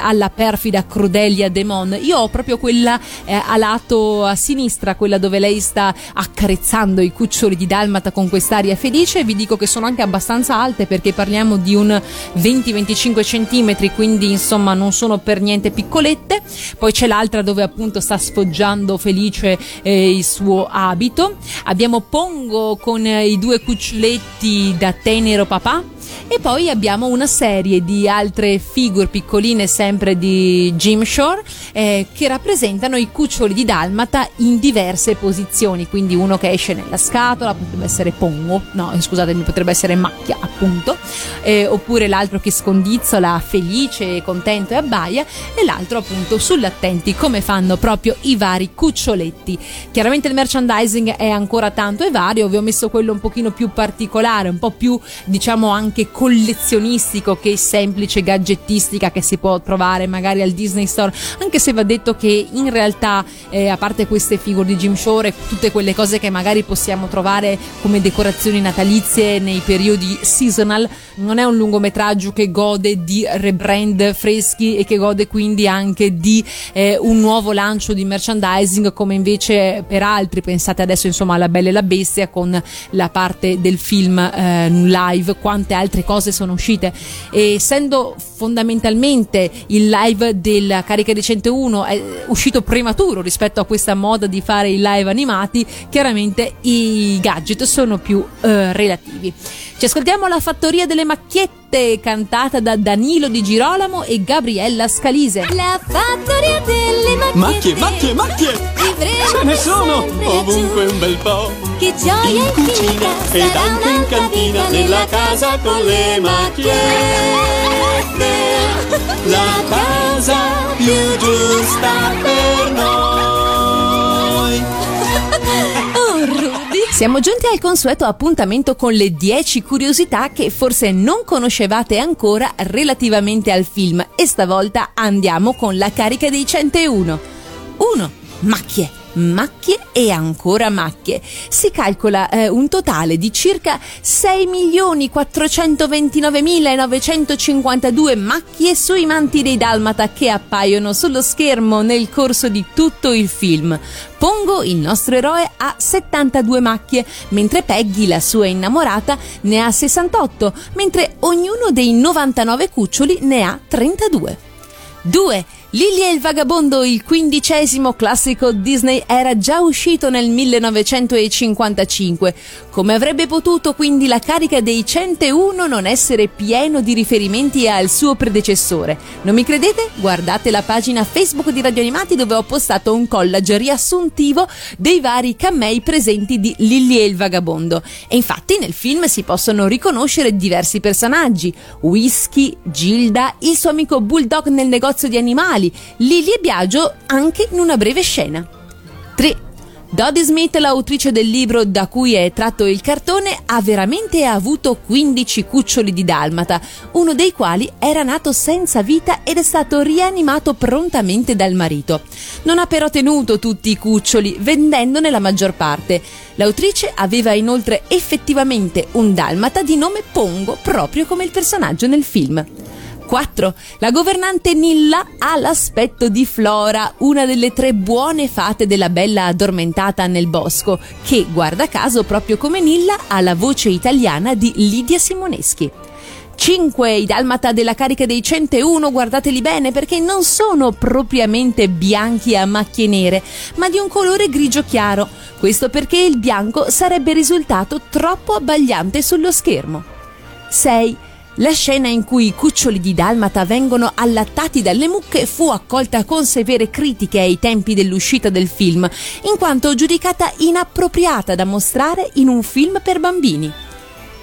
alla perfida Crudelia De Mon. Io ho proprio quella a lato a sinistra, quella dove lei sta accarezzando i cuccioli di Dalmata con quest'aria felice. Vi dico che sono anche abbastanza alte, perché parliamo di un 20-25 centimetri, quindi insomma non sono per niente piccolette. Poi c'è l'altra dove appunto sta sfoggiando felice il suo abito. Abbiamo Pongo con i due cuccioletti da tenero papà, e poi abbiamo una serie di altre figure piccoline sempre di Jim Shore, che rappresentano i cuccioli di Dalmata in diverse posizioni. Quindi uno che esce nella scatola potrebbe essere Pongo, no scusatemi, potrebbe essere Macchia appunto, oppure l'altro che scondizzola felice, contento e abbaia, e l'altro appunto sull'attenti, come fanno proprio i vari cuccioletti. Chiaramente il merchandising è ancora tanto e vario, vi ho messo quello un pochino più particolare, un po' più diciamo anche collezionistico che semplice gadgettistica che si può trovare magari al Disney Store, anche se va detto che in realtà a parte queste figure di Jim Shore, tutte quelle cose che magari possiamo trovare come decorazioni natalizie nei periodi seasonal, non è un lungometraggio che gode di rebrand freschi e che gode quindi anche di un nuovo lancio di merchandising, come invece per altri. Pensate adesso insomma alla Bella e la Bestia, con la parte del film live, quante altre cose sono uscite. E essendo fondamentalmente il live della carica di 101 è uscito prematuro rispetto a questa moda di fare i live animati, chiaramente i gadget sono più relativi. Ci ascoltiamo La fattoria delle macchiette, cantata da Danilo Di Girolamo e Gabriella Scalise. La fattoria delle macchiette, macchie, macchie, macchie, ce ne sono ovunque un bel po', che gioia in cucina ed anche in cantina, nella casa con le macchiette, la casa più giusta per noi. Siamo giunti al consueto appuntamento con le 10 curiosità che forse non conoscevate ancora relativamente al film, e stavolta andiamo con la carica dei 101. 1. Macchie. macchie e ancora macchie. Si calcola un totale di circa 6.429.952 macchie sui manti dei dalmata che appaiono sullo schermo nel corso di tutto il film. Pongo, il nostro eroe, ha 72 macchie, mentre Peggy, la sua innamorata, ne ha 68, mentre ognuno dei 99 cuccioli ne ha 32. 2. Lily e il vagabondo, il 15° classico Disney, era già uscito nel 1955. Come avrebbe potuto quindi la carica dei 101 non essere pieno di riferimenti al suo predecessore? Non mi credete? Guardate la pagina Facebook di RadioAnimati, dove ho postato un collage riassuntivo dei vari cammei presenti di Lily e il vagabondo. E infatti nel film si possono riconoscere diversi personaggi: Whisky, Gilda, il suo amico Bulldog nel negozio di animali, Lily e Biagio anche in una breve scena. 3. Dodie Smith, l'autrice del libro da cui è tratto il cartone, ha veramente avuto 15 cuccioli di dalmata, uno dei quali era nato senza vita ed è stato rianimato prontamente dal marito. Non ha però tenuto tutti i cuccioli, vendendone la maggior parte. L'autrice aveva inoltre effettivamente un dalmata di nome Pongo, proprio come il personaggio nel film. 4. La governante Nilla ha l'aspetto di Flora, una delle 3 buone fate della Bella addormentata nel bosco, che, guarda caso, proprio come Nilla, ha la voce italiana di Lidia Simoneschi. 5. I dalmata della carica dei 101, guardateli bene perché non sono propriamente bianchi a macchie nere, ma di un colore grigio chiaro. Questo perché il bianco sarebbe risultato troppo abbagliante sullo schermo. 6. La scena in cui i cuccioli di dalmata vengono allattati dalle mucche fu accolta con severe critiche ai tempi dell'uscita del film, in quanto giudicata inappropriata da mostrare in un film per bambini.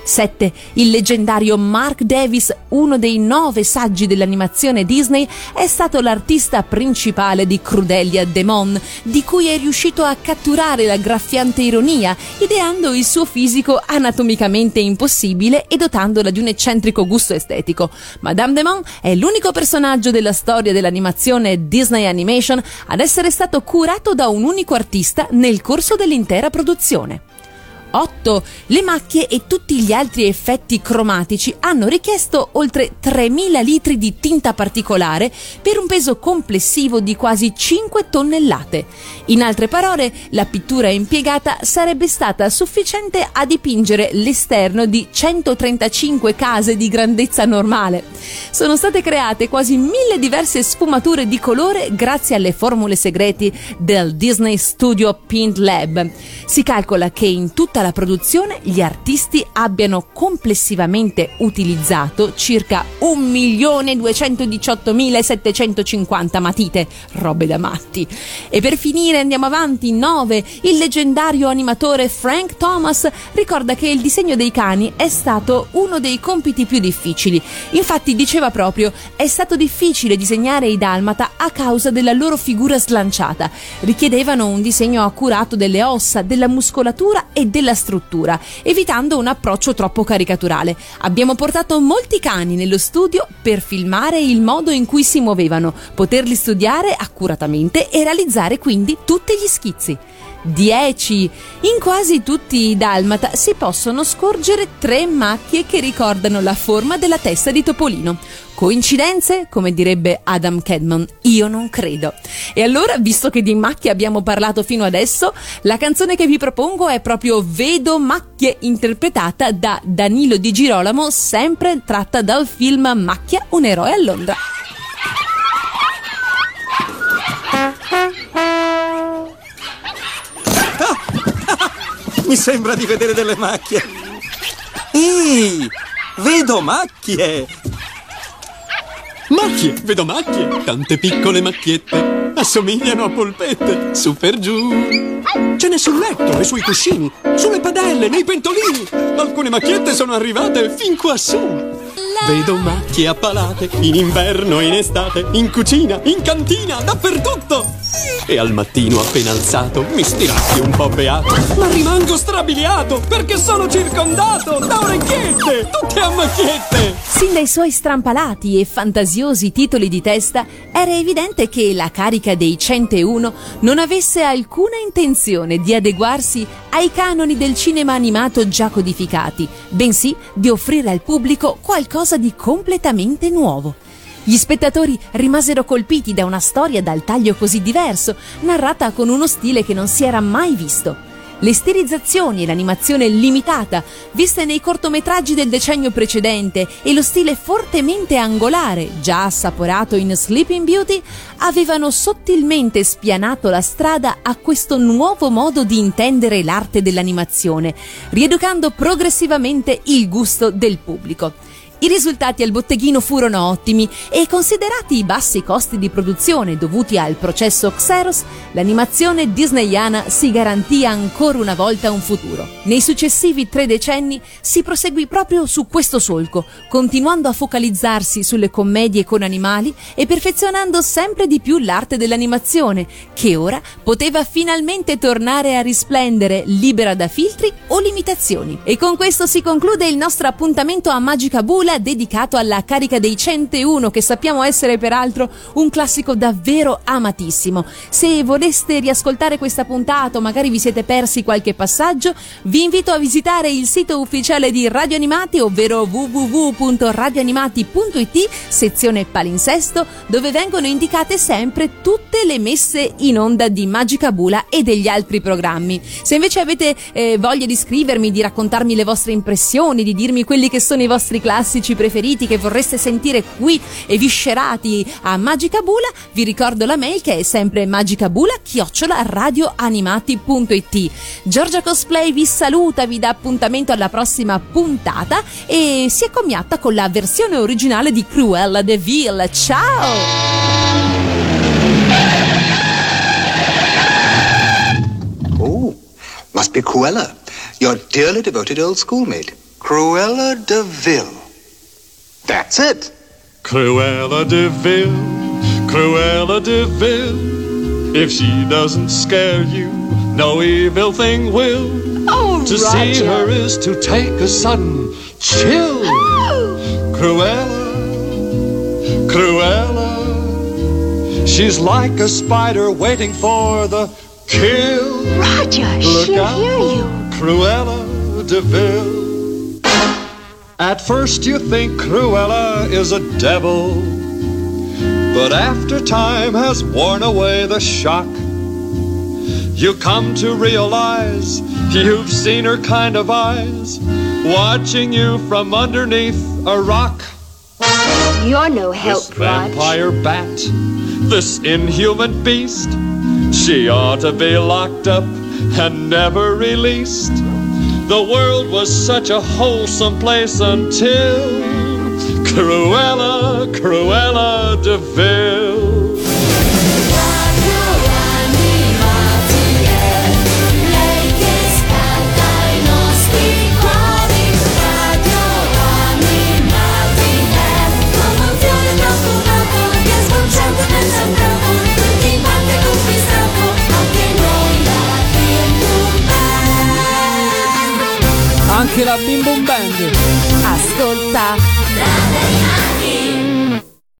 7. Il leggendario Mark Davis, uno dei 9 saggi dell'animazione Disney, è stato l'artista principale di Crudelia De Mon, di cui è riuscito a catturare la graffiante ironia, ideando il suo fisico anatomicamente impossibile e dotandola di un eccentrico gusto estetico. Madame De Mon è l'unico personaggio della storia dell'animazione Disney Animation ad essere stato curato da un unico artista nel corso dell'intera produzione. 8. Le macchie e tutti gli altri effetti cromatici hanno richiesto oltre 3.000 litri di tinta particolare per un peso complessivo di quasi 5 tonnellate. In altre parole, la pittura impiegata sarebbe stata sufficiente a dipingere l'esterno di 135 case di grandezza normale. Sono state create quasi 1.000 diverse sfumature di colore grazie alle formule segrete del Disney Studio Paint Lab. Si calcola che in tutta la produzione gli artisti abbiano complessivamente utilizzato circa 1.218.750 matite, robe da matti. E per finire andiamo avanti. 9. Il leggendario animatore Frank Thomas ricorda che il disegno dei cani è stato uno dei compiti più difficili. Infatti diceva proprio: è stato difficile disegnare i dalmata a causa della loro figura slanciata. Richiedevano un disegno accurato delle ossa, della muscolatura e della struttura, evitando un approccio troppo caricaturale. Abbiamo portato molti cani nello studio per filmare il modo in cui si muovevano, poterli studiare accuratamente e realizzare quindi tutti gli schizzi. 10. In quasi tutti i dalmata si possono scorgere 3 macchie che ricordano la forma della testa di Topolino. Coincidenze? Come direbbe Adam Cadman, io non credo. E allora, visto che di macchie abbiamo parlato fino adesso, la canzone che vi propongo è proprio Vedo Macchie, interpretata da Danilo Di Girolamo, sempre tratta dal film Macchia, un eroe a Londra. Mi sembra di vedere delle macchie. Ehi, vedo macchie. Macchie, vedo macchie. Tante piccole macchiette. Assomigliano a polpette. Su per giù. Ce n'è sul letto e sui cuscini, sulle padelle, nei pentolini. Alcune macchiette sono arrivate fin qua su. Vedo macchie appalate in inverno e in estate, in cucina, in cantina, dappertutto. E al mattino appena alzato mi stirassi un po' beato, ma rimango strabiliato perché sono circondato da orecchiette, tutte a macchiette. Sin dai suoi strampalati e fantasiosi titoli di testa era evidente che la carica dei 101 non avesse alcuna intenzione di adeguarsi ai canoni del cinema animato già codificati, bensì di offrire al pubblico qualcosa di completamente nuovo. Gli spettatori rimasero colpiti da una storia dal taglio così diverso, narrata con uno stile che non si era mai visto. Le stilizzazioni e l'animazione limitata, viste nei cortometraggi del decennio precedente, e lo stile fortemente angolare, già assaporato in Sleeping Beauty, avevano sottilmente spianato la strada a questo nuovo modo di intendere l'arte dell'animazione, rieducando progressivamente il gusto del pubblico. I risultati al botteghino furono ottimi e, considerati i bassi costi di produzione dovuti al processo Xerox, l'animazione disneyana si garantì ancora una volta un futuro. Nei successivi 3 decenni si proseguì proprio su questo solco, continuando a focalizzarsi sulle commedie con animali e perfezionando sempre di più l'arte dell'animazione, che ora poteva finalmente tornare a risplendere, libera da filtri o limitazioni. E con questo si conclude il nostro appuntamento a Magica Bula, dedicato alla carica dei 101, che sappiamo essere peraltro un classico davvero amatissimo. Se voleste riascoltare questa puntata o magari vi siete persi qualche passaggio, vi invito a visitare il sito ufficiale di Radio Animati, ovvero www.radioanimati.it, sezione palinsesto, dove vengono indicate sempre tutte le messe in onda di Magica Bula e degli altri programmi. Se invece avete voglia di scrivermi, di raccontarmi le vostre impressioni, di dirmi quelli che sono i vostri classici preferiti che vorreste sentire qui e viscerati a Magica Bula, vi ricordo la mail, che è sempre magicabula@radioanimati.it. Giorgia Cosplay vi saluta, vi dà appuntamento alla prossima puntata e si è commiata con la versione originale di Cruella De Ville. Ciao! Oh, must be Cruella, your dearly devoted old schoolmate. Cruella De Ville. That's it. Cruella De Ville, Cruella De Ville. If she doesn't scare you, no evil thing will. Oh, to Roger. See her is to take a sudden chill. Oh. Cruella, Cruella. She's like a spider waiting for the kill. Roger, look, she'll out, hear you. Cruella De Ville. At first you think Cruella is a devil, but after time has worn away the shock, you come to realize you've seen her kind of eyes watching you from underneath a rock. You're no help, Rog. This vampire bat, this inhuman beast, she ought to be locked up and never released. The world was such a wholesome place until Cruella, Cruella De Ville. Anche la Bim Bum Band. Ascolta